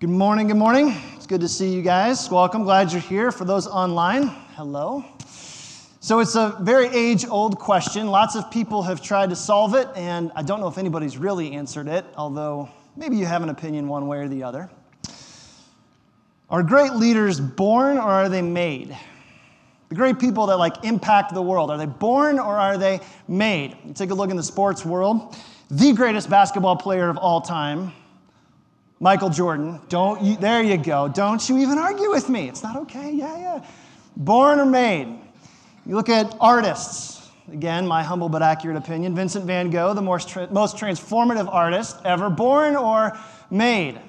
Good morning, good morning. It's good to see you guys. Welcome, glad you're here. For those online, hello. So it's a very age-old question. Lots of people have tried to solve it, and I don't know if anybody's really answered it, although maybe you have an opinion one way or the other. Are great leaders born or are they made? The great people that impact the world, are they born or are they made? You take a look in the sports world. The greatest basketball player of all time, Michael Jordan. There you go. Don't you even argue with me. It's not okay. Yeah. Born or made. You look at artists. Again, my humble but accurate opinion. Vincent Van Gogh, the most transformative artist ever. Born or made.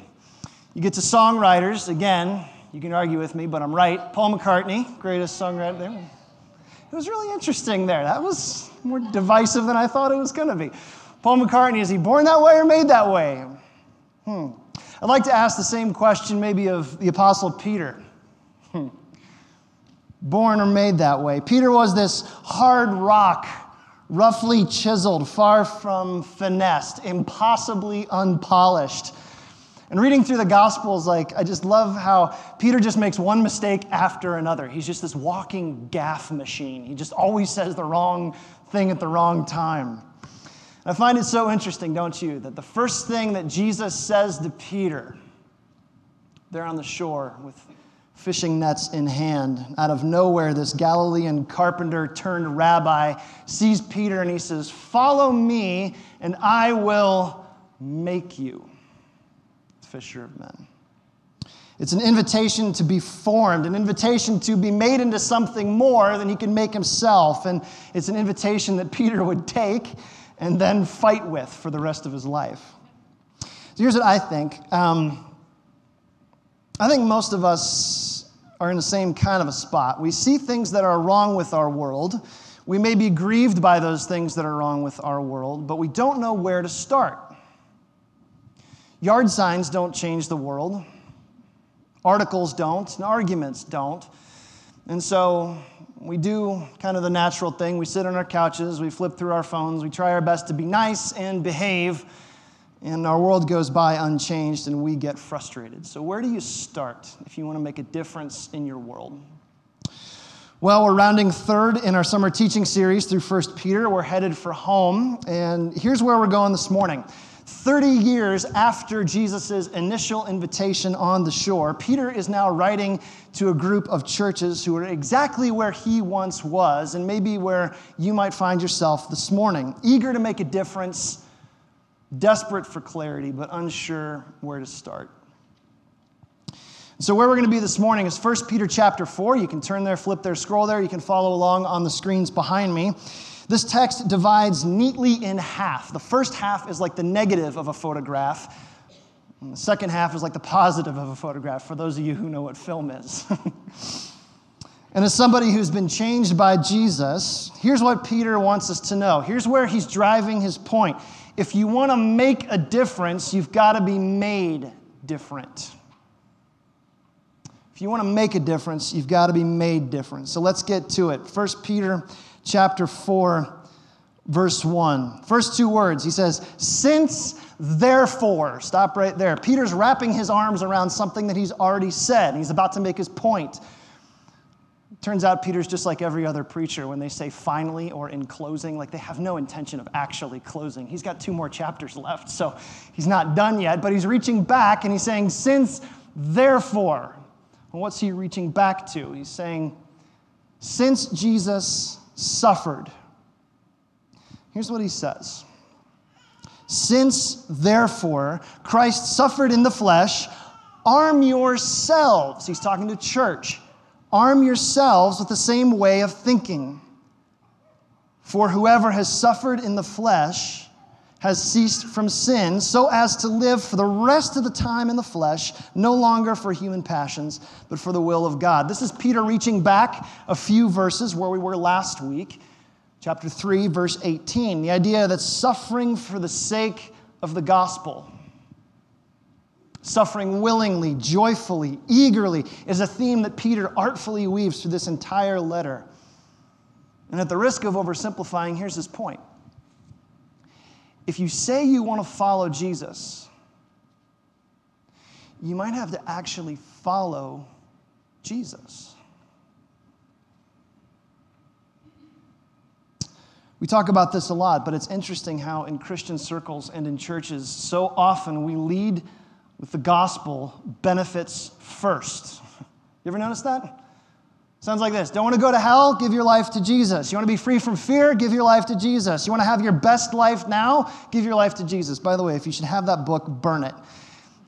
You get to songwriters. Again, you can argue with me, but I'm right. Paul McCartney, greatest songwriter there. It was really interesting there. That was more divisive than I thought it was going to be. Paul McCartney, is he born that way or made that way? I'd like to ask the same question maybe of the Apostle Peter. Born or made that way? Peter was this hard rock, roughly chiseled, far from finessed, impossibly unpolished. And reading through the Gospels, I just love how Peter just makes one mistake after another. He's just this walking gaff machine. He just always says the wrong thing at the wrong time. I find it so interesting, don't you, that the first thing that Jesus says to Peter, they're on the shore with fishing nets in hand. Out of nowhere, this Galilean carpenter turned rabbi sees Peter and he says, "Follow me and I will make you fisher of men." It's an invitation to be formed, an invitation to be made into something more than he can make himself. And it's an invitation that Peter would take and then fight with for the rest of his life. So here's what I think. I think most of us are in the same kind of a spot. We see things that are wrong with our world. We may be grieved by those things that are wrong with our world, but we don't know where to start. Yard signs don't change the world. Articles don't, and arguments don't. And so we do kind of the natural thing. We sit on our couches, we flip through our phones, we try our best to be nice and behave, and our world goes by unchanged, and we get frustrated. So where do you start if you want to make a difference in your world? Well, we're rounding third in our summer teaching series through 1 Peter. We're headed for home, and here's where we're going this morning. 30 years after Jesus' initial invitation on the shore, Peter is now writing to a group of churches who are exactly where he once was, and maybe where you might find yourself this morning, eager to make a difference, desperate for clarity, but unsure where to start. So where we're going to be this morning is 1 Peter chapter 4. You can turn there, flip there, scroll there. You can follow along on the screens behind me. This text divides neatly in half. The first half is like the negative of a photograph, and the second half is like the positive of a photograph, for those of you who know what film is. And as somebody who's been changed by Jesus, here's what Peter wants us to know. Here's where he's driving his point. If you want to make a difference, you've got to be made different. If you want to make a difference, you've got to be made different. So let's get to it. 1 Peter chapter 4, verse 1. First two words, he says, "Since therefore," stop right there. Peter's wrapping his arms around something that he's already said. He's about to make his point. It turns out Peter's just like every other preacher when they say finally or in closing, they have no intention of actually closing. He's got two more chapters left, so he's not done yet, but he's reaching back and he's saying, "Since therefore." And what's he reaching back to? He's saying, since Jesus suffered. Here's what he says. "Since, therefore, Christ suffered in the flesh, arm yourselves," he's talking to church, "arm yourselves with the same way of thinking. For whoever has suffered in the flesh has ceased from sin so as to live for the rest of the time in the flesh, no longer for human passions, but for the will of God. This is Peter reaching back a few verses where we were last week, chapter 3, verse 18. The idea that suffering for the sake of the gospel, suffering willingly, joyfully, eagerly, is a theme that Peter artfully weaves through this entire letter. And at the risk of oversimplifying, here's his point. If you say you want to follow Jesus, you might have to actually follow Jesus. We talk about this a lot, but it's interesting how in Christian circles and in churches, so often we lead with the gospel benefits first. You ever notice that? Sounds like this. Don't want to go to hell? Give your life to Jesus. You want to be free from fear? Give your life to Jesus. You want to have your best life now? Give your life to Jesus. By the way, if you should have that book, burn it.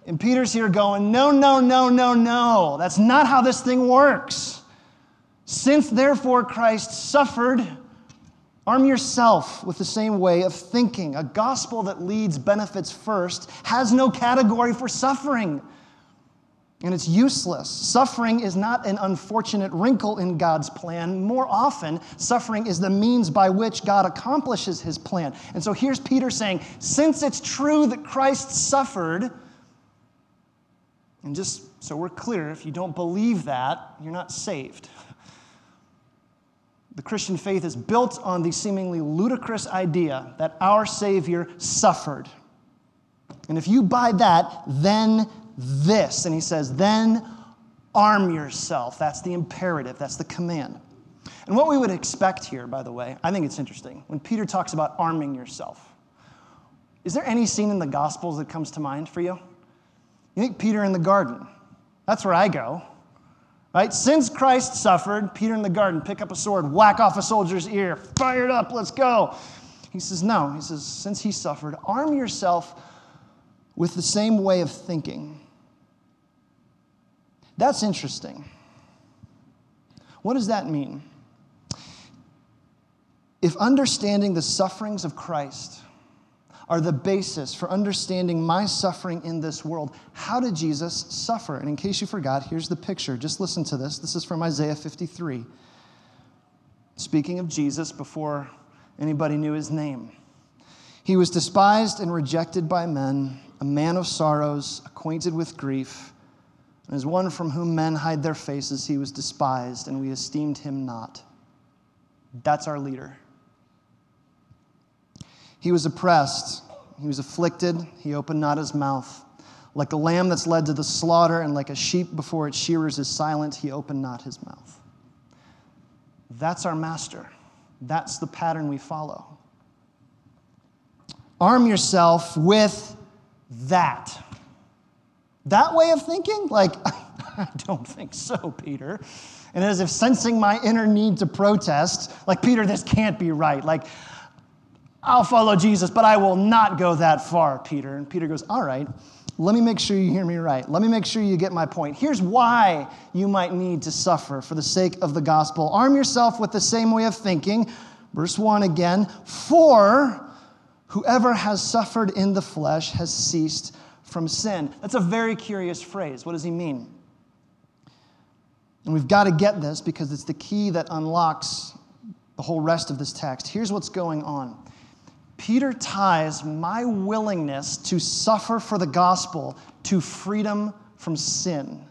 And Peter's here going, no, no, no, no, no. That's not how this thing works. Since therefore Christ suffered, arm yourself with the same way of thinking. A gospel that leads benefits first has no category for suffering. And it's useless. Suffering is not an unfortunate wrinkle in God's plan. More often, suffering is the means by which God accomplishes his plan. And so here's Peter saying, since it's true that Christ suffered, and just so we're clear, if you don't believe that, you're not saved. The Christian faith is built on the seemingly ludicrous idea that our Savior suffered. And if you buy that, then this, and he says, then arm yourself. That's the imperative. That's the command. And what we would expect here, by the way, I think it's interesting. When Peter talks about arming yourself, is there any scene in the Gospels that comes to mind for you? You think Peter in the garden. That's where I go. Right? Since Christ suffered, Peter in the garden, pick up a sword, whack off a soldier's ear, fired up, let's go. He says, no. He says, since he suffered, arm yourself with the same way of thinking. That's interesting. What does that mean? If understanding the sufferings of Christ are the basis for understanding my suffering in this world, how did Jesus suffer? And in case you forgot, here's the picture. Just listen to this. This is from Isaiah 53. Speaking of Jesus before anybody knew his name. He was despised and rejected by men, a man of sorrows, acquainted with grief. And as one from whom men hide their faces, he was despised, and we esteemed him not. That's our leader. He was oppressed. He was afflicted. He opened not his mouth. Like a lamb that's led to the slaughter, and like a sheep before its shearers is silent, he opened not his mouth. That's our master. That's the pattern we follow. Arm yourself with that. That way of thinking? Like, I don't think so, Peter. And as if sensing my inner need to protest, like, Peter, this can't be right. Like, I'll follow Jesus, but I will not go that far, Peter. And Peter goes, all right, let me make sure you hear me right. Let me make sure you get my point. Here's why you might need to suffer for the sake of the gospel. Arm yourself with the same way of thinking. Verse 1 again. For whoever has suffered in the flesh has ceased from sin. That's a very curious phrase. What does he mean? And we've got to get this because it's the key that unlocks the whole rest of this text. Here's what's going on. Peter ties my willingness to suffer for the gospel to freedom from sin.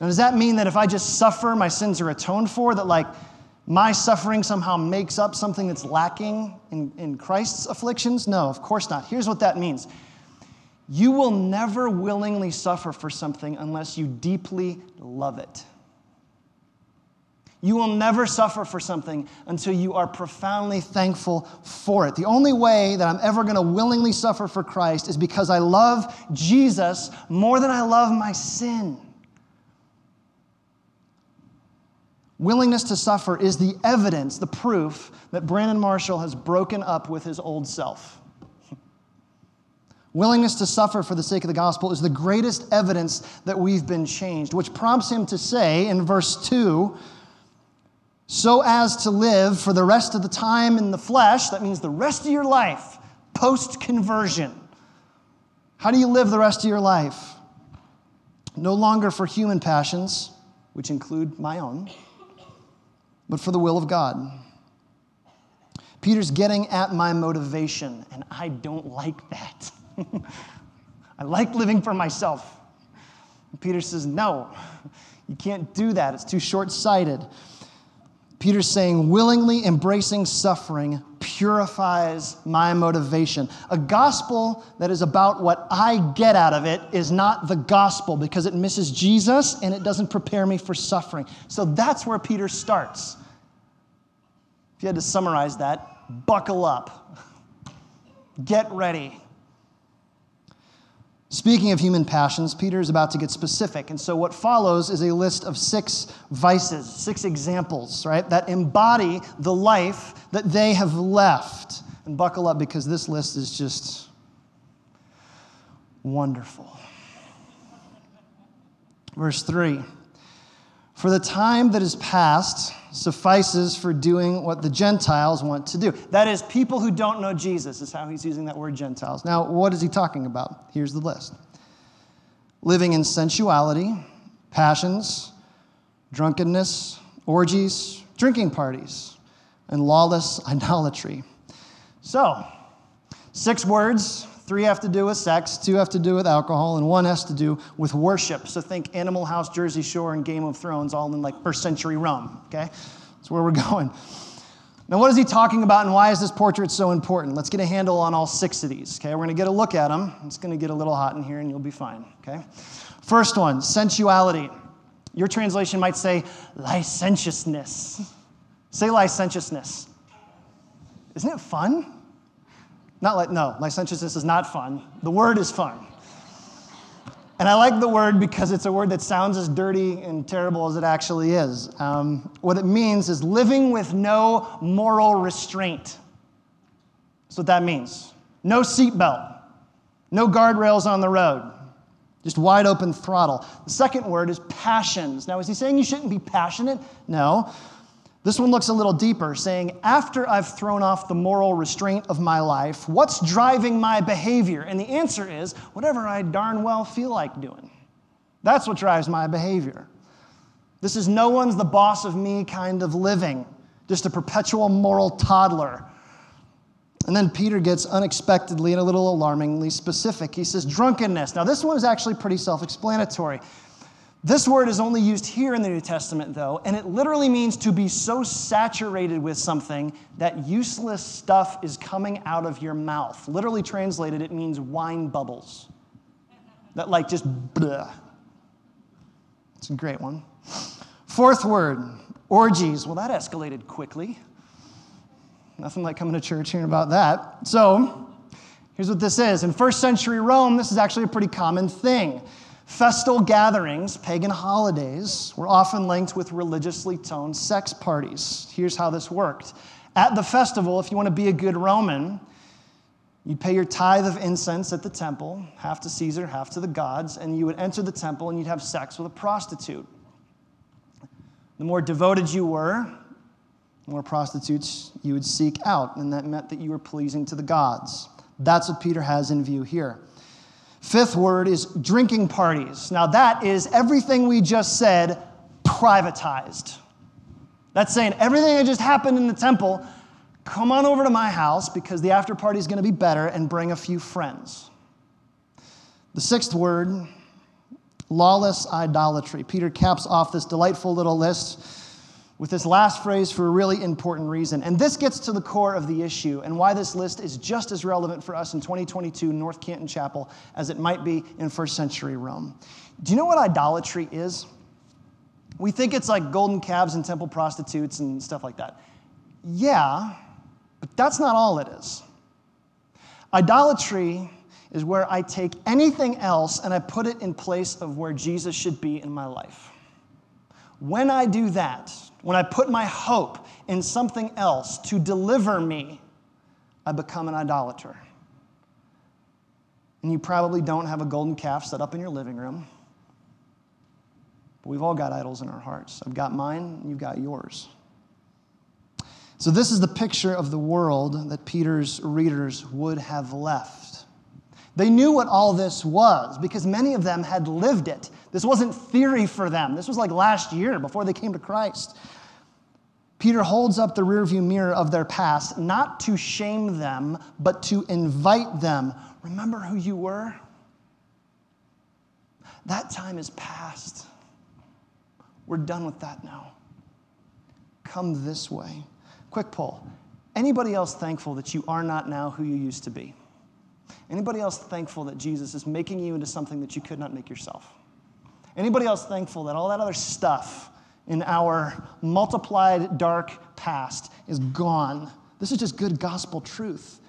Now, does that mean that if I just suffer, my sins are atoned for? That, like, my suffering somehow makes up something that's lacking in Christ's afflictions? No, of course not. Here's what that means. You will never willingly suffer for something unless you deeply love it. You will never suffer for something until you are profoundly thankful for it. The only way that I'm ever going to willingly suffer for Christ is because I love Jesus more than I love my sin. Willingness to suffer is the evidence, the proof, that Brannon Marshall has broken up with his old self. Willingness to suffer for the sake of the gospel is the greatest evidence that we've been changed, which prompts him to say in verse 2, so as to live for the rest of the time in the flesh, that means the rest of your life, post-conversion. How do you live the rest of your life? No longer for human passions, which include my own, but for the will of God. Peter's getting at my motivation, and I don't like that. I like living for myself. And Peter says, no, you can't do that. It's too short-sighted. Peter's saying, willingly embracing suffering purifies my motivation. A gospel that is about what I get out of it is not the gospel because it misses Jesus and it doesn't prepare me for suffering. So that's where Peter starts. If you had to summarize that, buckle up. Get ready. Speaking of human passions, Peter is about to get specific. And so what follows is a list of 6 vices, 6 examples, right, that embody the life that they have left. And buckle up because this list is just wonderful. Verse 3, for the time that is past suffices for doing what the Gentiles want to do. That is, people who don't know Jesus is how he's using that word Gentiles. Now, what is he talking about? Here's the list. Living in sensuality, passions, drunkenness, orgies, drinking parties, and lawless idolatry. So, 6 words, 3 have to do with sex, 2 have to do with alcohol, and 1 has to do with worship. So think Animal House, Jersey Shore, and Game of Thrones, all in like first century Rome, okay? That's where we're going. Now, what is he talking about, and why is this portrait so important? Let's get a handle on all 6 of these, okay? We're going to get a look at them. It's going to get a little hot in here, and you'll be fine, okay? First one, sensuality. Your translation might say licentiousness. Say licentiousness. Isn't it fun? Licentiousness is not fun. The word is fun. And I like the word because it's a word that sounds as dirty and terrible as it actually is. What it means is living with no moral restraint. That's what that means. No seatbelt. No guardrails on the road. Just wide open throttle. The second word is passions. Now, is he saying you shouldn't be passionate? No. This one looks a little deeper, saying, after I've thrown off the moral restraint of my life, what's driving my behavior? And the answer is, whatever I darn well feel like doing. That's what drives my behavior. This is no one's the boss of me kind of living, just a perpetual moral toddler. And then Peter gets unexpectedly and a little alarmingly specific. He says, drunkenness. Now, this one is actually pretty self-explanatory. This word is only used here in the New Testament, though, and it literally means to be so saturated with something that useless stuff is coming out of your mouth. Literally translated, it means wine bubbles. That like just bleh. It's a great one. 4th word, orgies. Well, that escalated quickly. Nothing like coming to church hearing about that. So here's what this is. In first century Rome, this is actually a pretty common thing. Festal gatherings, pagan holidays, were often linked with religiously toned sex parties. Here's how this worked. At the festival, if you want to be a good Roman, you'd pay your tithe of incense at the temple, half to Caesar, half to the gods, and you would enter the temple and you'd have sex with a prostitute. The more devoted you were, the more prostitutes you would seek out, and that meant that you were pleasing to the gods. That's what Peter has in view here. 5th word is drinking parties. Now that is everything we just said privatized. That's saying everything that just happened in the temple, come on over to my house because the after party is going to be better and bring a few friends. The 6th word, lawless idolatry. Peter caps off this delightful little list with this last phrase for a really important reason. And this gets to the core of the issue and why this list is just as relevant for us in 2022 North Canton Chapel as it might be in first century Rome. Do you know what idolatry is? We think it's like golden calves and temple prostitutes and stuff like that. Yeah, but that's not all it is. Idolatry is where I take anything else and I put it in place of where Jesus should be in my life. When I do that, when I put my hope in something else to deliver me, I become an idolater. And you probably don't have a golden calf set up in your living room. But we've all got idols in our hearts. I've got mine, and you've got yours. So this is the picture of the world that Peter's readers would have left. They knew what all this was because many of them had lived it. This wasn't theory for them. This was like last year before they came to Christ. Peter holds up the rearview mirror of their past, not to shame them, but to invite them. Remember who you were? That time is past. We're done with that now. Come this way. Quick poll. Anybody else thankful that you are not now who you used to be? Anybody else thankful that Jesus is making you into something that you could not make yourself? Anybody else thankful that all that other stuff in our multiplied dark past is gone? This is just good gospel truth.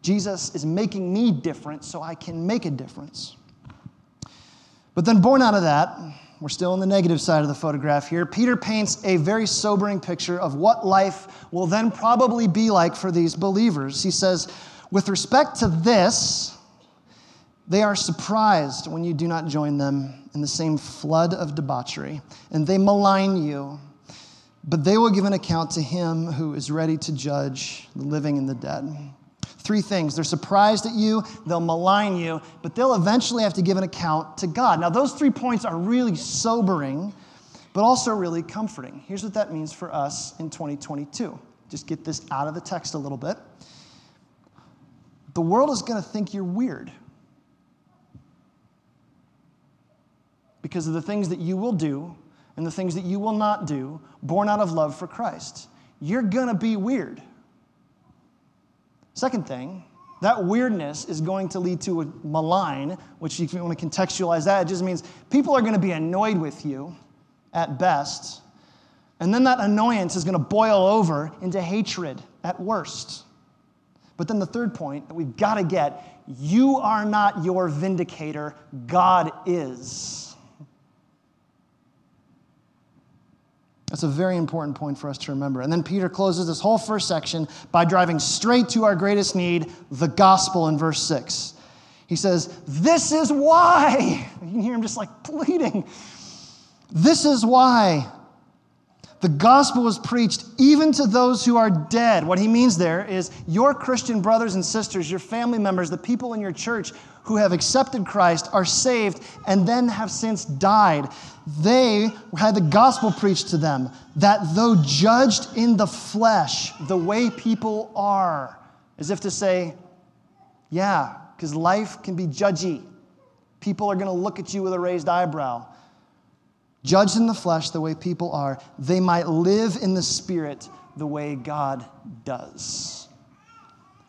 Jesus is making me different so I can make a difference. But then born out of that, we're still on the negative side of the photograph here. Peter paints a very sobering picture of what life will then probably be like for these believers. He says, with respect to this, they are surprised when you do not join them in the same flood of debauchery, and they malign you, but they will give an account to him who is ready to judge the living and the dead. Three things. They're surprised at you, they'll malign you, but they'll eventually have to give an account to God. Now, those 3 points are really sobering, but also really comforting. Here's what that means for us in 2022. Just get this out of the text a little bit. The world is going to think you're weird because of the things that you will do and the things that you will not do, born out of love for Christ. You're going to be weird. Second thing, that weirdness is going to lead to a malign, which if you want to contextualize that, it just means people are going to be annoyed with you at best, and then that annoyance is going to boil over into hatred at worst. But then the third point that we've got to get, you are not your vindicator, God is. That's a very important point for us to remember. And then Peter closes this whole first section by driving straight to our greatest need, the gospel, in verse 6. He says, this is why. You can hear him just like pleading. This is why the gospel was preached even to those who are dead. What he means there is your Christian brothers and sisters, your family members, the people in your church who have accepted Christ, are saved, and then have since died. They had the gospel preached to them, that though judged in the flesh, the way people are, as if to say, yeah, because life can be judgy. People are going to look at you with a raised eyebrow. Judged in the flesh the way people are, they might live in the spirit the way God does.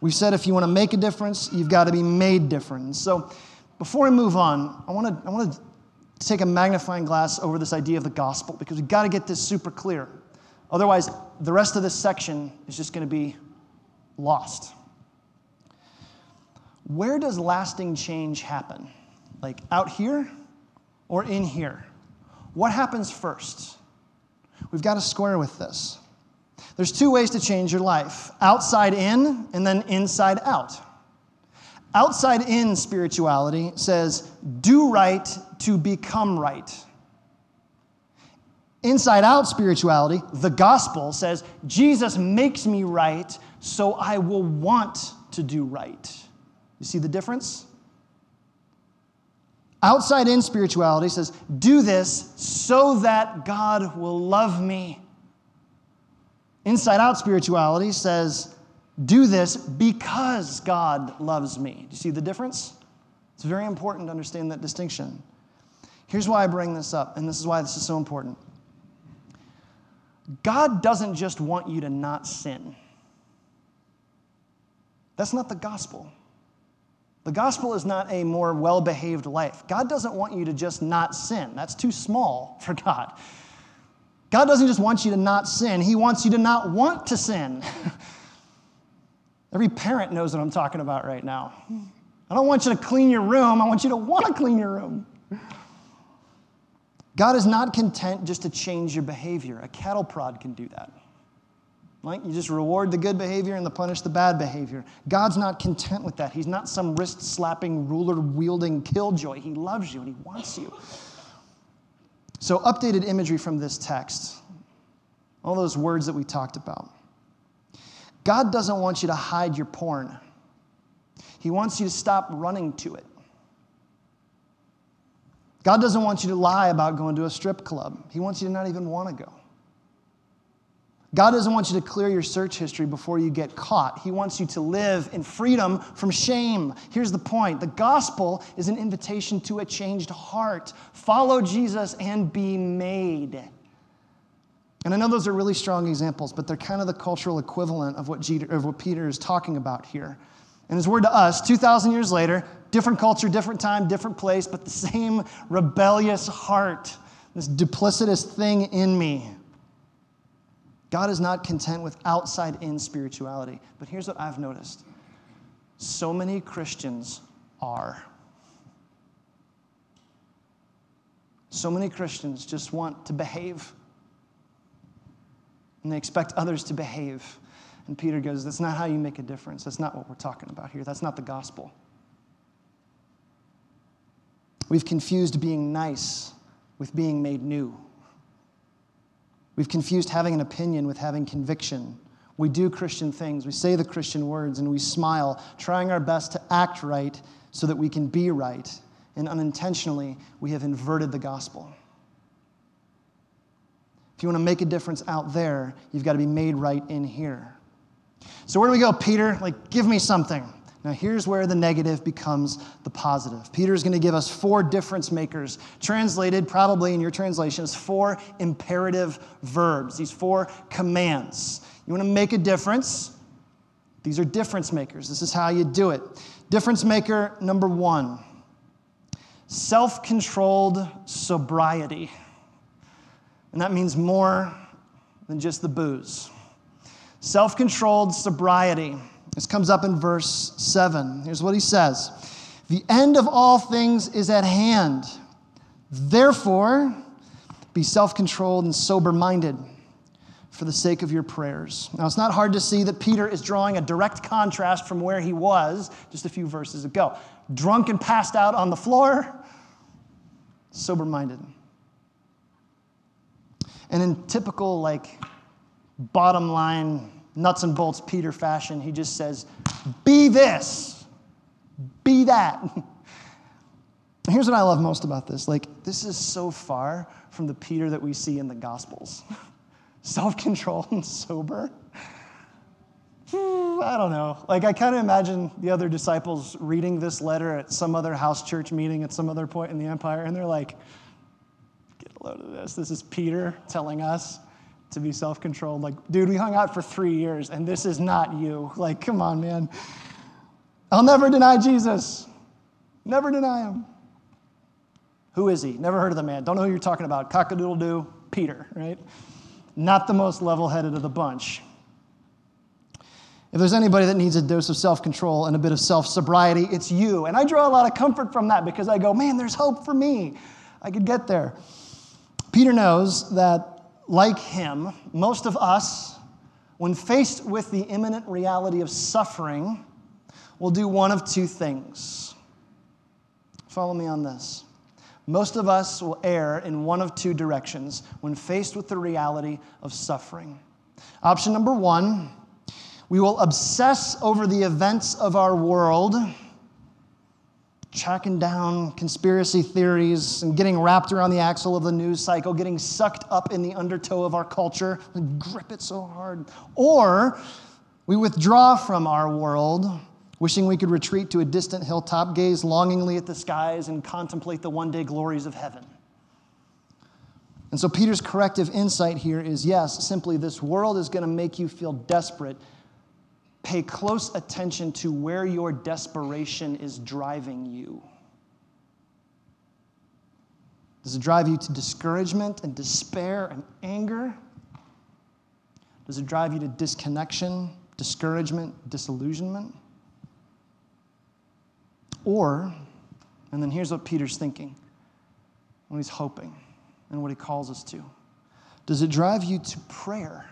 We've said if you want to make a difference, you've got to be made different. So before we move on, I want to take a magnifying glass over this idea of the gospel, because we've got to get this super clear. Otherwise, the rest of this section is just going to be lost. Where does lasting change happen? Like out here or in here? What happens first? We've got to square with this. There's 2 ways to change your life, outside in and then inside out. Outside in spirituality says, do right to become right. Inside out spirituality, the gospel says, Jesus makes me right, so I will want to do right. You see the difference? Outside in spirituality says, do this so that God will love me. Inside out spirituality says, do this because God loves me. Do you see the difference? It's very important to understand that distinction. Here's why I bring this up, and this is why this is so important. God doesn't just want you to not sin. That's not the gospel. The gospel is not a more well-behaved life. God doesn't want you to just not sin. That's too small for God. God doesn't just want you to not sin. He wants you to not want to sin. Every parent knows what I'm talking about right now. I don't want you to clean your room. I want you to want to clean your room. God is not content just to change your behavior. A cattle prod can do that. Like you just reward the good behavior and punish the bad behavior. God's not content with that. He's not some wrist-slapping, ruler-wielding killjoy. He loves you and he wants you. So updated imagery from this text, all those words that we talked about. God doesn't want you to hide your porn. He wants you to stop running to it. God doesn't want you to lie about going to a strip club. He wants you to not even want to go. God doesn't want you to clear your search history before you get caught. He wants you to live in freedom from shame. Here's the point. The gospel is an invitation to a changed heart. Follow Jesus and be made. And I know those are really strong examples, but they're kind of the cultural equivalent of what Peter is talking about here. And his word to us, 2,000 years later, different culture, different time, different place, but the same rebellious heart, this duplicitous thing in me. God is not content with outside-in spirituality. But here's what I've noticed. So many Christians are. So many Christians just want to behave. And they expect others to behave. And Peter goes, that's not how you make a difference. That's not what we're talking about here. That's not the gospel. We've confused being nice with being made new. We've confused having an opinion with having conviction. We do Christian things. We say the Christian words, and we smile, trying our best to act right so that we can be right. And unintentionally, we have inverted the gospel. If you want to make a difference out there, you've got to be made right in here. So where do we go, Peter? Like, give me something. Now, here's where the negative becomes the positive. Peter's going to give us four difference makers, translated probably in your translation as four imperative verbs, these four commands. You want to make a difference? These are difference makers. This is how you do it. Difference maker number one, self-controlled sobriety. And that means more than just the booze. Self-controlled sobriety. This comes up in verse 7. Here's what he says. The end of all things is at hand. Therefore, be self-controlled and sober-minded for the sake of your prayers. Now, it's not hard to see that Peter is drawing a direct contrast from where he was just a few verses ago. Drunk and passed out on the floor, sober-minded. And in typical, bottom line, nuts and bolts Peter fashion, he just says, be this, be that. Here's what I love most about this. This is so far from the Peter that we see in the Gospels. Self-control and sober. I don't know. I kind of imagine the other disciples reading this letter at some other house church meeting at some other point in the empire, and they're like, get a load of this. This is Peter telling us to be self-controlled. Dude, we hung out for 3 years, and this is not you. Come on, man. I'll never deny Jesus. Never deny him. Who is he? Never heard of the man. Don't know who you're talking about. Cock-a-doodle-doo, Peter, right? Not the most level-headed of the bunch. If there's anybody that needs a dose of self-control and a bit of self-sobriety, it's you. And I draw a lot of comfort from that because I go, man, there's hope for me. I could get there. Peter knows that like him, most of us, when faced with the imminent reality of suffering, will do one of two things. Follow me on this. Most of us will err in one of two directions when faced with the reality of suffering. Option number one, we will obsess over the events of our world, tracking down conspiracy theories and getting wrapped around the axle of the news cycle, getting sucked up in the undertow of our culture, and grip it so hard. Or we withdraw from our world, wishing we could retreat to a distant hilltop, gaze longingly at the skies, and contemplate the one-day glories of heaven. And so Peter's corrective insight here is, yes, simply this world is going to make you feel desperate. Pay close attention to where your desperation is driving you. Does it drive you to discouragement and despair and anger? Does it drive you to disconnection, discouragement, disillusionment? Or, and then here's what Peter's thinking, what he's hoping, and what he calls us to. Does it drive you to prayer?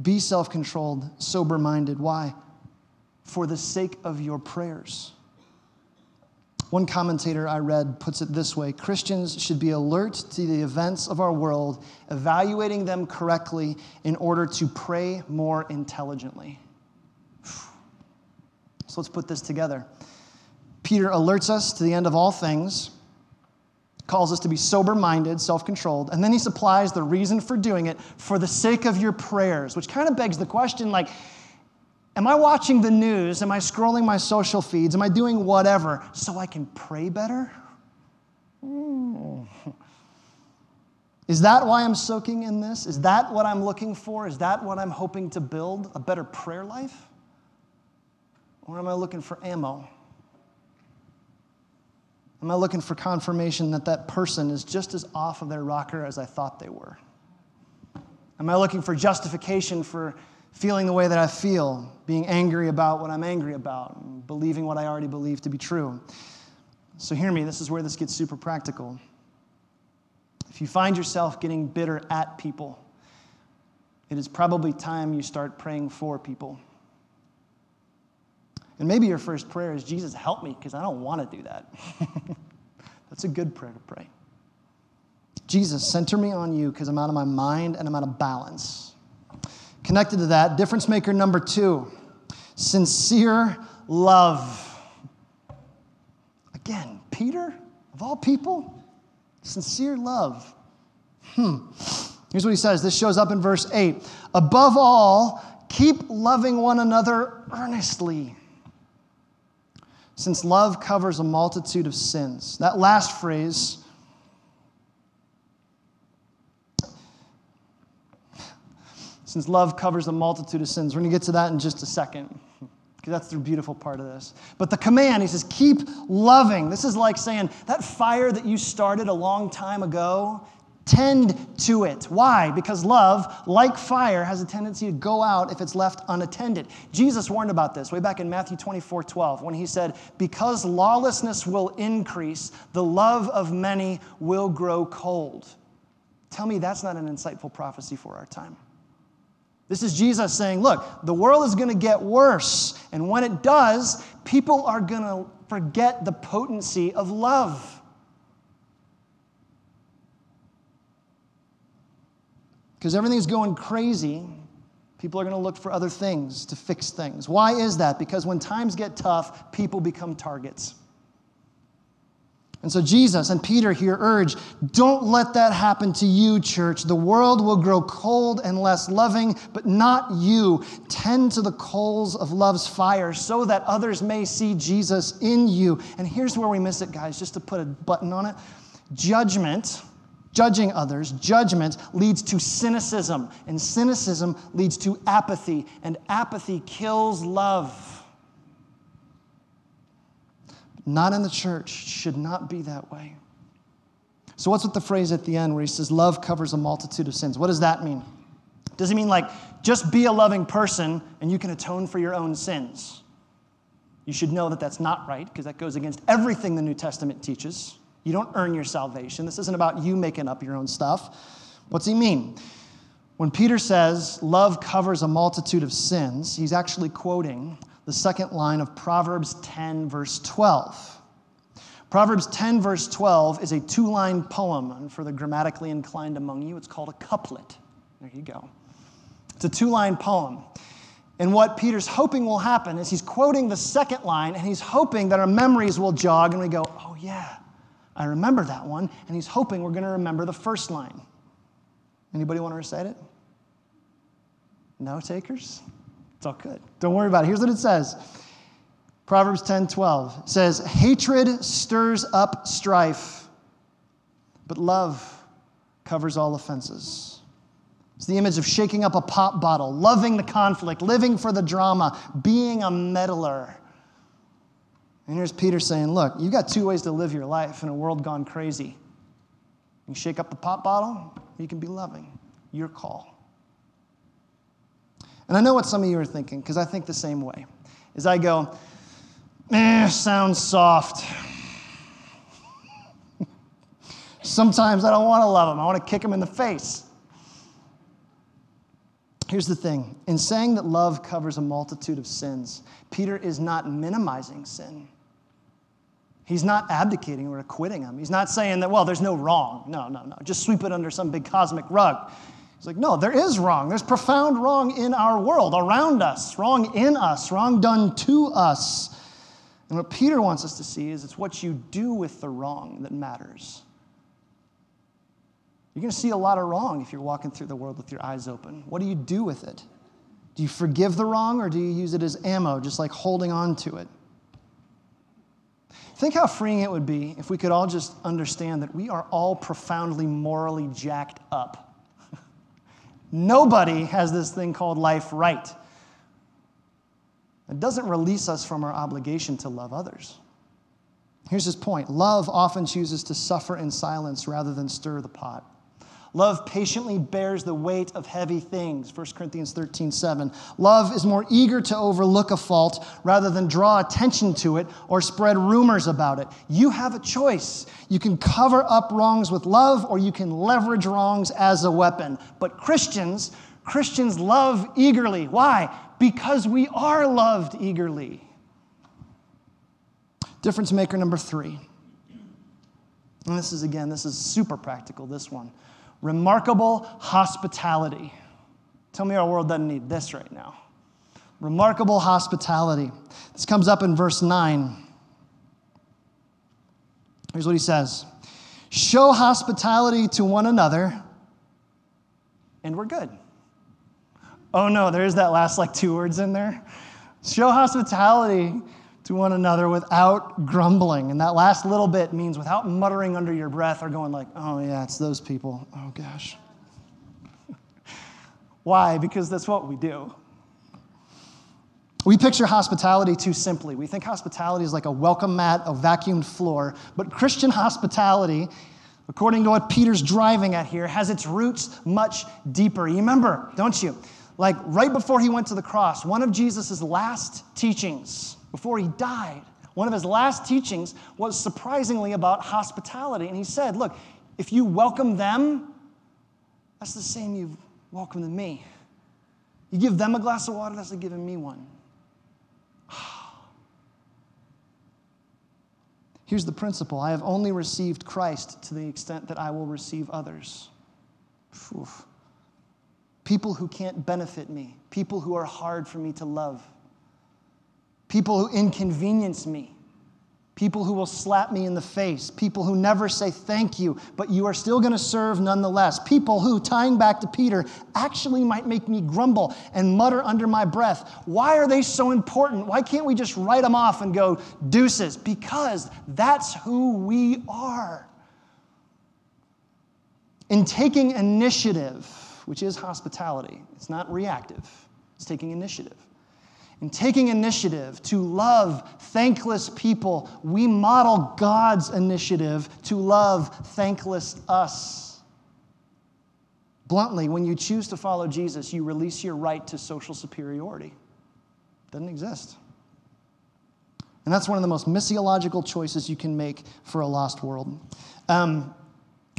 Be self-controlled, sober-minded. Why? For the sake of your prayers. One commentator I read puts it this way: Christians should be alert to the events of our world, evaluating them correctly in order to pray more intelligently. So let's put this together. Peter alerts us to the end of all things, calls us to be sober-minded, self-controlled, and then he supplies the reason for doing it for the sake of your prayers, which kind of begs the question, like, am I watching the news? Am I scrolling my social feeds? Am I doing whatever so I can pray better? Is that why I'm soaking in this? Is that what I'm looking for? Is that what I'm hoping to build, a better prayer life? Or am I looking for ammo? Am I looking for confirmation that that person is just as off of their rocker as I thought they were? Am I looking for justification for feeling the way that I feel, being angry about what I'm angry about, and believing what I already believe to be true? So hear me, this is where this gets super practical. If you find yourself getting bitter at people, it is probably time you start praying for people. And maybe your first prayer is, Jesus, help me, because I don't want to do that. That's a good prayer to pray. Jesus, center me on you, because I'm out of my mind and I'm out of balance. Connected to that, difference maker number 2, sincere love. Again, Peter, of all people, sincere love. Here's what he says. This shows up in verse 8. Above all, keep loving one another earnestly, since love covers a multitude of sins. That last phrase, since love covers a multitude of sins. We're going to get to that in just a second, because that's the beautiful part of this. But the command, he says, keep loving. This is like saying, that fire that you started a long time ago, tend to it. Why? Because love, like fire, has a tendency to go out if it's left unattended. Jesus warned about this way back in Matthew 24:12, when he said, because lawlessness will increase, the love of many will grow cold. Tell me that's not an insightful prophecy for our time. This is Jesus saying, look, the world is going to get worse. And when it does, people are going to forget the potency of love. Because everything's going crazy, people are going to look for other things to fix things. Why is that? Because when times get tough, people become targets. And so Jesus and Peter here urge, don't let that happen to you, church. The world will grow cold and less loving, but not you. Tend to the coals of love's fire so that others may see Jesus in you. And here's where we miss it, guys, just to put a button on it. Judgment leads to cynicism, and cynicism leads to apathy, and apathy kills love. Not in the church. Should not be that way. So what's with the phrase at the end where he says, love covers a multitude of sins? What does that mean? Does it mean like, just be a loving person and you can atone for your own sins? You should know that that's not right, because that goes against everything the New Testament teaches. You don't earn your salvation. This isn't about you making up your own stuff. What's he mean? When Peter says, love covers a multitude of sins, he's actually quoting the second line of Proverbs 10, verse 12. Proverbs 10, verse 12 is a 2-line poem, and for the grammatically inclined among you, it's called a couplet. There you go. It's a 2-line poem. And what Peter's hoping will happen is he's quoting the second line, and he's hoping that our memories will jog, and we go, oh yeah, I remember that one, and he's hoping we're going to remember the first line. Anybody want to recite it? No takers? It's all good. Don't worry about it. Here's what it says. Proverbs 10:12 says, hatred stirs up strife, but love covers all offenses. It's the image of shaking up a pop bottle, loving the conflict, living for the drama, being a meddler. And here's Peter saying, look, you've got 2 ways to live your life in a world gone crazy. You shake up the pop bottle, or you can be loving. Your call. And I know what some of you are thinking, because I think the same way. Is I go, sounds soft. Sometimes I don't want to love them. I want to kick them in the face. Here's the thing. In saying that love covers a multitude of sins, Peter is not minimizing sin. He's not abdicating or acquitting them. He's not saying that, well, there's no wrong. No. Just sweep it under some big cosmic rug. He's like, no, there is wrong. There's profound wrong in our world, around us, wrong in us, wrong done to us. And what Peter wants us to see is it's what you do with the wrong that matters. You're going to see a lot of wrong if you're walking through the world with your eyes open. What do you do with it? Do you forgive the wrong, or do you use it as ammo, just like holding on to it? Think how freeing it would be if we could all just understand that we are all profoundly morally jacked up. Nobody has this thing called life right. It doesn't release us from our obligation to love others. Here's his point. Love often chooses to suffer in silence rather than stir the pot. Love patiently bears the weight of heavy things, 1 Corinthians 13:7. Love is more eager to overlook a fault rather than draw attention to it or spread rumors about it. You have a choice. You can cover up wrongs with love, or you can leverage wrongs as a weapon. But Christians love eagerly. Why? Because we are loved eagerly. Difference maker number 3. And this is super practical, this one. Remarkable hospitality. Tell me our world doesn't need this right now. Remarkable hospitality. This comes up in verse 9. Here's what he says. Show hospitality to one another, and we're good. Oh no, there is that last like 2 words in there. Show hospitality to one another without grumbling. And that last little bit means without muttering under your breath or going like, oh yeah, it's those people. Oh gosh. Why? Because that's what we do. We picture hospitality too simply. We think hospitality is like a welcome mat, a vacuumed floor. But Christian hospitality, according to what Peter's driving at here, has its roots much deeper. You remember, don't you? Like right before he went to the cross, one of Jesus' last teachings before he died, one of his last teachings was surprisingly about hospitality. And he said, look, if you welcome them, that's the same you've welcomed me. You give them a glass of water, that's like giving me one. Here's the principle. I have only received Christ to the extent that I will receive others. Oof. People who can't benefit me. People who are hard for me to love. People who inconvenience me, people who will slap me in the face, people who never say thank you, but you are still going to serve nonetheless, people who, tying back to Peter, actually might make me grumble and mutter under my breath. Why are they so important? Why can't we just write them off and go deuces? Because that's who we are. In taking initiative, which is hospitality, it's not reactive, it's taking initiative. In taking initiative to love thankless people, we model God's initiative to love thankless us. Bluntly, when you choose to follow Jesus, you release your right to social superiority. It doesn't exist. And that's one of the most missiological choices you can make for a lost world.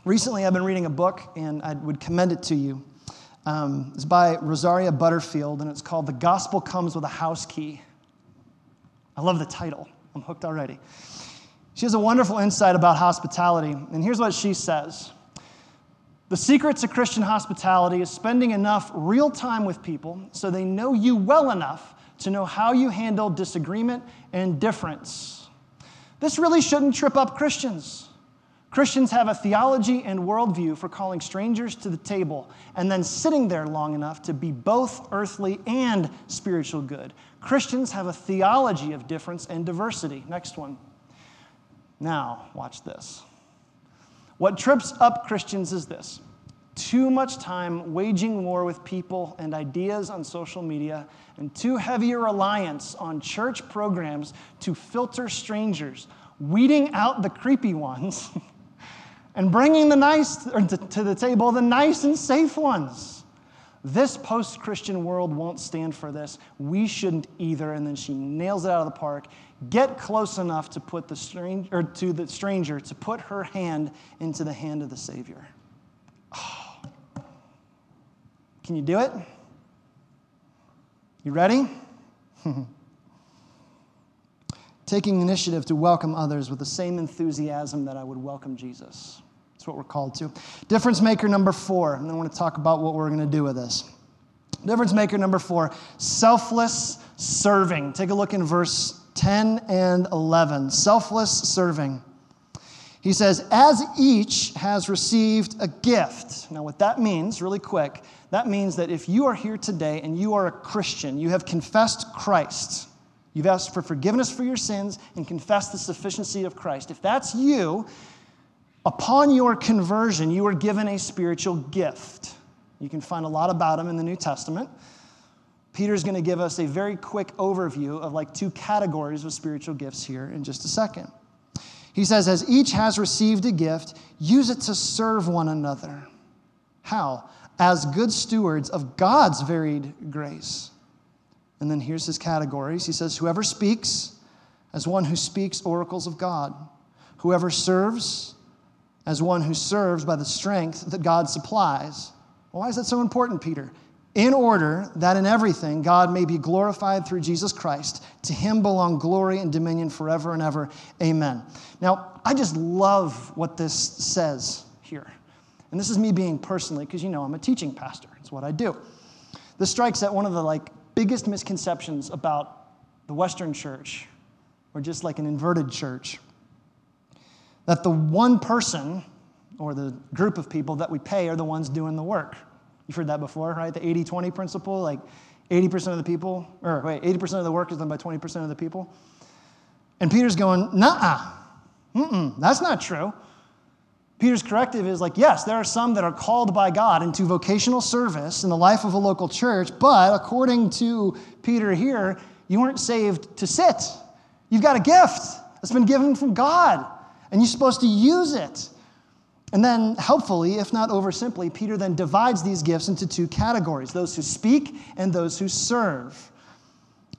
Recently, I've been reading a book, and I would commend it to you. It's by Rosaria Butterfield, and it's called The Gospel Comes with a House Key. I love the title. I'm hooked already. She has a wonderful insight about hospitality, and here's what she says. The secret to Christian hospitality is spending enough real time with people so they know you well enough to know how you handle disagreement and difference. This really shouldn't trip up Christians. Christians have a theology and worldview for calling strangers to the table and then sitting there long enough to be both earthly and spiritual good. Christians have a theology of difference and diversity. Next one. Now, watch this. What trips up Christians is this. Too much time waging war with people and ideas on social media, and too heavy a reliance on church programs to filter strangers, weeding out the creepy ones and bringing the nice to the table, the nice and safe ones. This post-Christian world won't stand for this. We shouldn't either. And then she nails it out of the park. Get close enough to put the stranger to put her hand into the hand of the Savior. Oh. Can you do it? You ready? taking initiative to welcome others with the same enthusiasm that I would welcome Jesus. That's what we're called to. Difference maker number 4, and I want to talk about what we're going to do with this. Difference maker number 4, selfless serving. Take a look in verse 10 and 11. Selfless serving. He says, as each has received a gift. Now what that means, really quick, that means that if you are here today and you are a Christian, you have confessed Christ, you've asked for forgiveness for your sins and confessed the sufficiency of Christ. If that's you, upon your conversion, you are given a spiritual gift. You can find a lot about them in the New Testament. Peter's going to give us a very quick overview of like 2 categories of spiritual gifts here in just a second. He says, as each has received a gift, use it to serve one another. How? As good stewards of God's varied grace. And then here's his categories. He says, whoever speaks, as one who speaks oracles of God. Whoever serves, as one who serves by the strength that God supplies. Well, why is that so important, Peter? In order that in everything God may be glorified through Jesus Christ. To him belong glory and dominion forever and ever. Amen. Now, I just love what this says here. And this is me being personally, because you know I'm a teaching pastor. It's what I do. This strikes at one of the biggest misconceptions about the Western church, or just like an inverted church, that the one person or the group of people that we pay are the ones doing the work. You've heard that before, right? The 80-20 principle, 80% of the people, 80% of the work is done by 20% of the people. And Peter's going, that's not true. Peter's corrective is yes, there are some that are called by God into vocational service in the life of a local church, but according to Peter here, you weren't saved to sit. You've got a gift that's been given from God, and you're supposed to use it. And then, helpfully, if not oversimply, Peter then divides these gifts into 2 categories, those who speak and those who serve.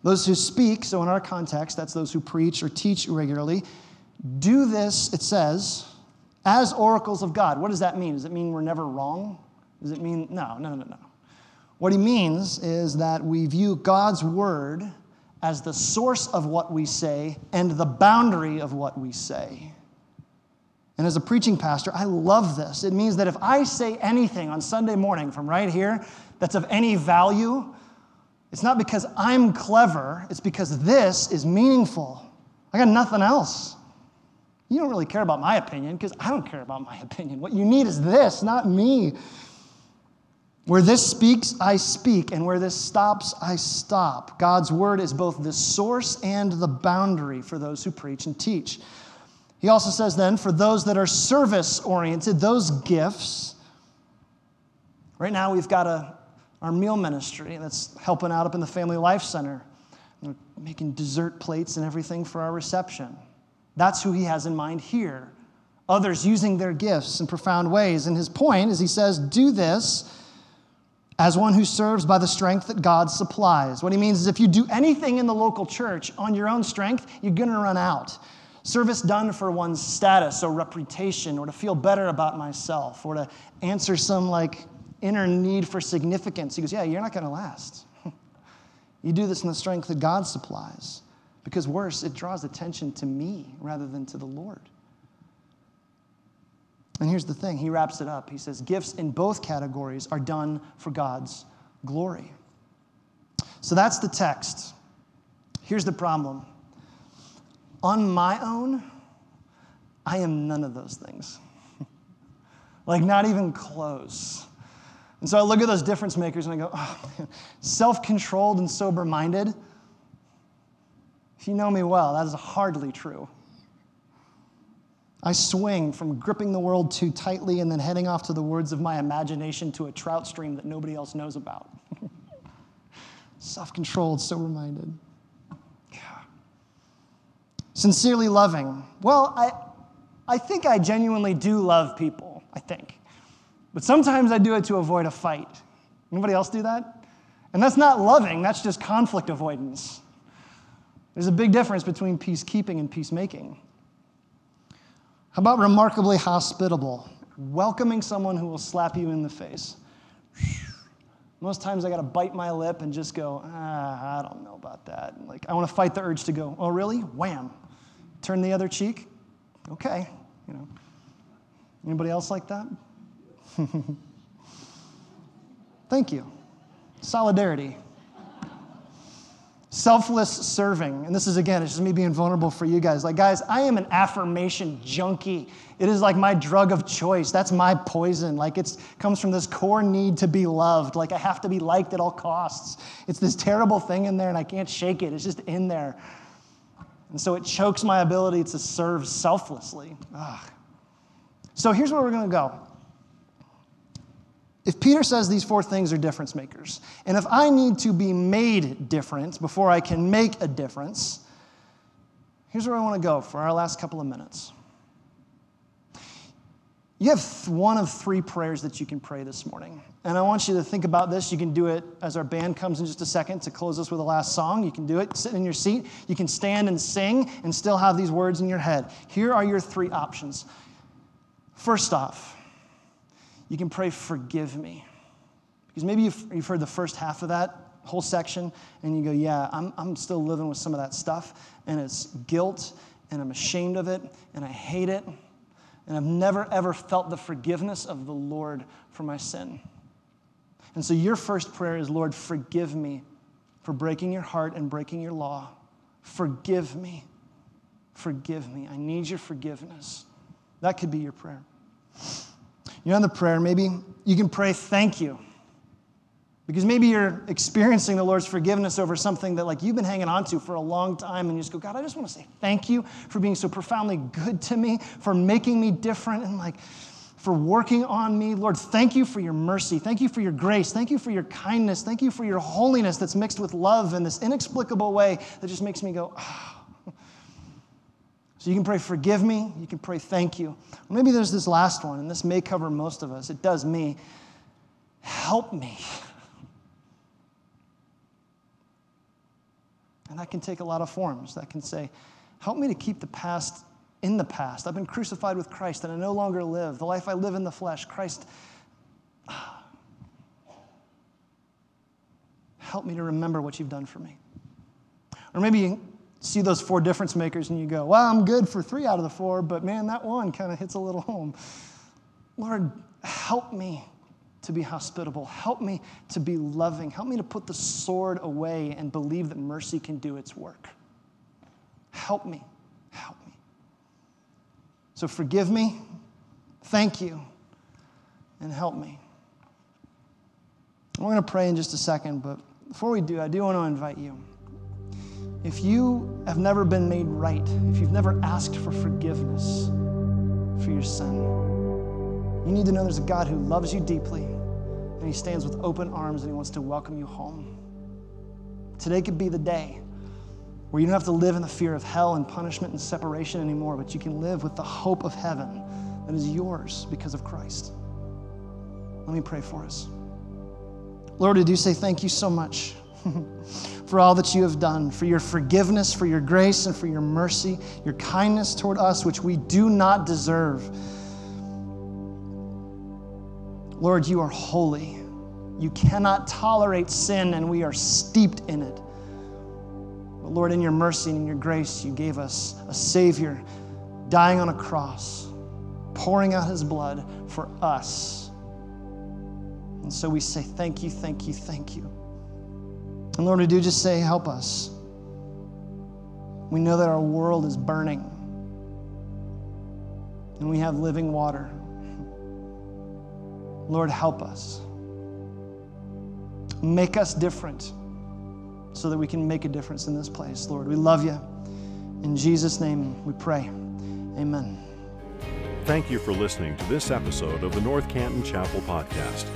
Those who speak, so in our context, that's those who preach or teach regularly, do this, it says, as oracles of God. What does that mean? Does it mean we're never wrong? Does it mean, no. What he means is that we view God's word as the source of what we say and the boundary of what we say. And as a preaching pastor, I love this. It means that if I say anything on Sunday morning from right here that's of any value, it's not because I'm clever, it's because this is meaningful. I got nothing else. You don't really care about my opinion because I don't care about my opinion. What you need is this, not me. Where this speaks, I speak, and where this stops, I stop. God's word is both the source and the boundary for those who preach and teach. He also says then, for those that are service-oriented, those gifts, right now we've got our meal ministry that's helping out up in the Family Life Center. We're making dessert plates and everything for our reception. That's who he has in mind here. Others using their gifts in profound ways. And his point is he says, do this as one who serves by the strength that God supplies. What he means is if you do anything in the local church on your own strength, you're going to run out. Service done for one's status or reputation or to feel better about myself or to answer some inner need for significance. He goes, yeah, you're not going to last. You do this in the strength that God supplies because worse, it draws attention to me rather than to the Lord. And here's the thing. He wraps it up. He says gifts in both categories are done for God's glory. So that's the text. Here's the problem. On my own, I am none of those things. Not even close. And so I look at those difference makers and I go, oh, man. Self-controlled and sober-minded. If you know me well, that is hardly true. I swing from gripping the world too tightly and then heading off to the words of my imagination to a trout stream that nobody else knows about. Self-controlled, sober-minded. Sincerely loving. Well, I think I genuinely do love people, I think. But sometimes I do it to avoid a fight. Anybody else do that? And that's not loving, that's just conflict avoidance. There's a big difference between peacekeeping and peacemaking. How about remarkably hospitable? Welcoming someone who will slap you in the face. Most times I got to bite my lip and just go, I don't know about that. I want to fight the urge to go, oh, really? Wham. Turn the other cheek? Okay, you know. Anybody else like that? Thank you. Solidarity. Selfless serving. And this is, again, it's just me being vulnerable for you guys. Like, guys, I am an affirmation junkie. It is like my drug of choice. That's my poison. Like, it comes from this core need to be loved. Like, I have to be liked at all costs. It's this terrible thing in there, and I can't shake it. It's just in there. And so it chokes my ability to serve selflessly. Ugh. So here's where we're going to go. If Peter says these four things are difference makers, and if I need to be made different before I can make a difference, here's where I want to go for our last couple of minutes. You have one of three prayers that you can pray this morning. And I want you to think about this. You can do it as our band comes in just a second to close us with the last song. You can do it sitting in your seat. You can stand and sing and still have these words in your head. Here are your three options. First off, you can pray, forgive me. Because maybe you've heard the first half of that whole section, and you go, yeah, I'm still living with some of that stuff, and it's guilt, and I'm ashamed of it, and I hate it, and I've never, ever felt the forgiveness of the Lord for my sin. And so your first prayer is, Lord, forgive me for breaking your heart and breaking your law. Forgive me. Forgive me. I need your forgiveness. That could be your prayer. You're on the prayer. Maybe you can pray, thank you. Because maybe you're experiencing the Lord's forgiveness over something that, like, you've been hanging on to for a long time, and you just go, God, I just want to say thank you for being so profoundly good to me, for making me different, and, like, for working on me. Lord, thank you for your mercy. Thank you for your grace. Thank you for your kindness. Thank you for your holiness that's mixed with love in this inexplicable way that just makes me go, ah. Oh. So you can pray, forgive me. You can pray, thank you. Or maybe there's this last one, and this may cover most of us. It does me. Help me. And that can take a lot of forms. That can say, help me to keep the past in the past. I've been crucified with Christ, and I no longer live. The life I live in the flesh, Christ, help me to remember what you've done for me. Or maybe you see those four difference makers and you go, well, I'm good for 3 out of the 4, but man, that one kind of hits a little home. Lord, help me to be hospitable. Help me to be loving. Help me to put the sword away and believe that mercy can do its work. Help me. Help me. So forgive me, thank you, and help me. We're going to pray in just a second, but before we do, I do want to invite you. If you have never been made right, if you've never asked for forgiveness for your sin, you need to know there's a God who loves you deeply, and he stands with open arms, and he wants to welcome you home. Today could be the day where you don't have to live in the fear of hell and punishment and separation anymore, but you can live with the hope of heaven that is yours because of Christ. Let me pray for us. Lord, I do say thank you so much for all that you have done, for your forgiveness, for your grace, and for your mercy, your kindness toward us, which we do not deserve. Lord, you are holy. You cannot tolerate sin, and we are steeped in it. But Lord, in your mercy and in your grace, you gave us a Savior dying on a cross, pouring out his blood for us. And so we say, thank you, thank you, thank you. And Lord, we do just say, help us. We know that our world is burning, and we have living water. Lord, help us. Make us different, so that we can make a difference in this place, Lord. We love you. In Jesus' name we pray. Amen. Thank you for listening to this episode of the North Canton Chapel Podcast.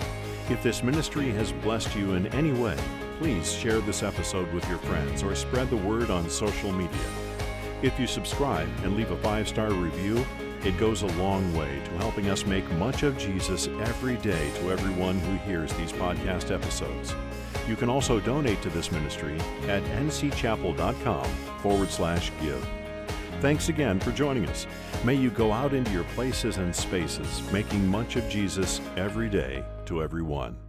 If this ministry has blessed you in any way, please share this episode with your friends or spread the word on social media. If you subscribe and leave a 5-star review, it goes a long way to helping us make much of Jesus every day to everyone who hears these podcast episodes. You can also donate to this ministry at nchapel.com/give. Thanks again for joining us. May you go out into your places and spaces, making much of Jesus every day to everyone.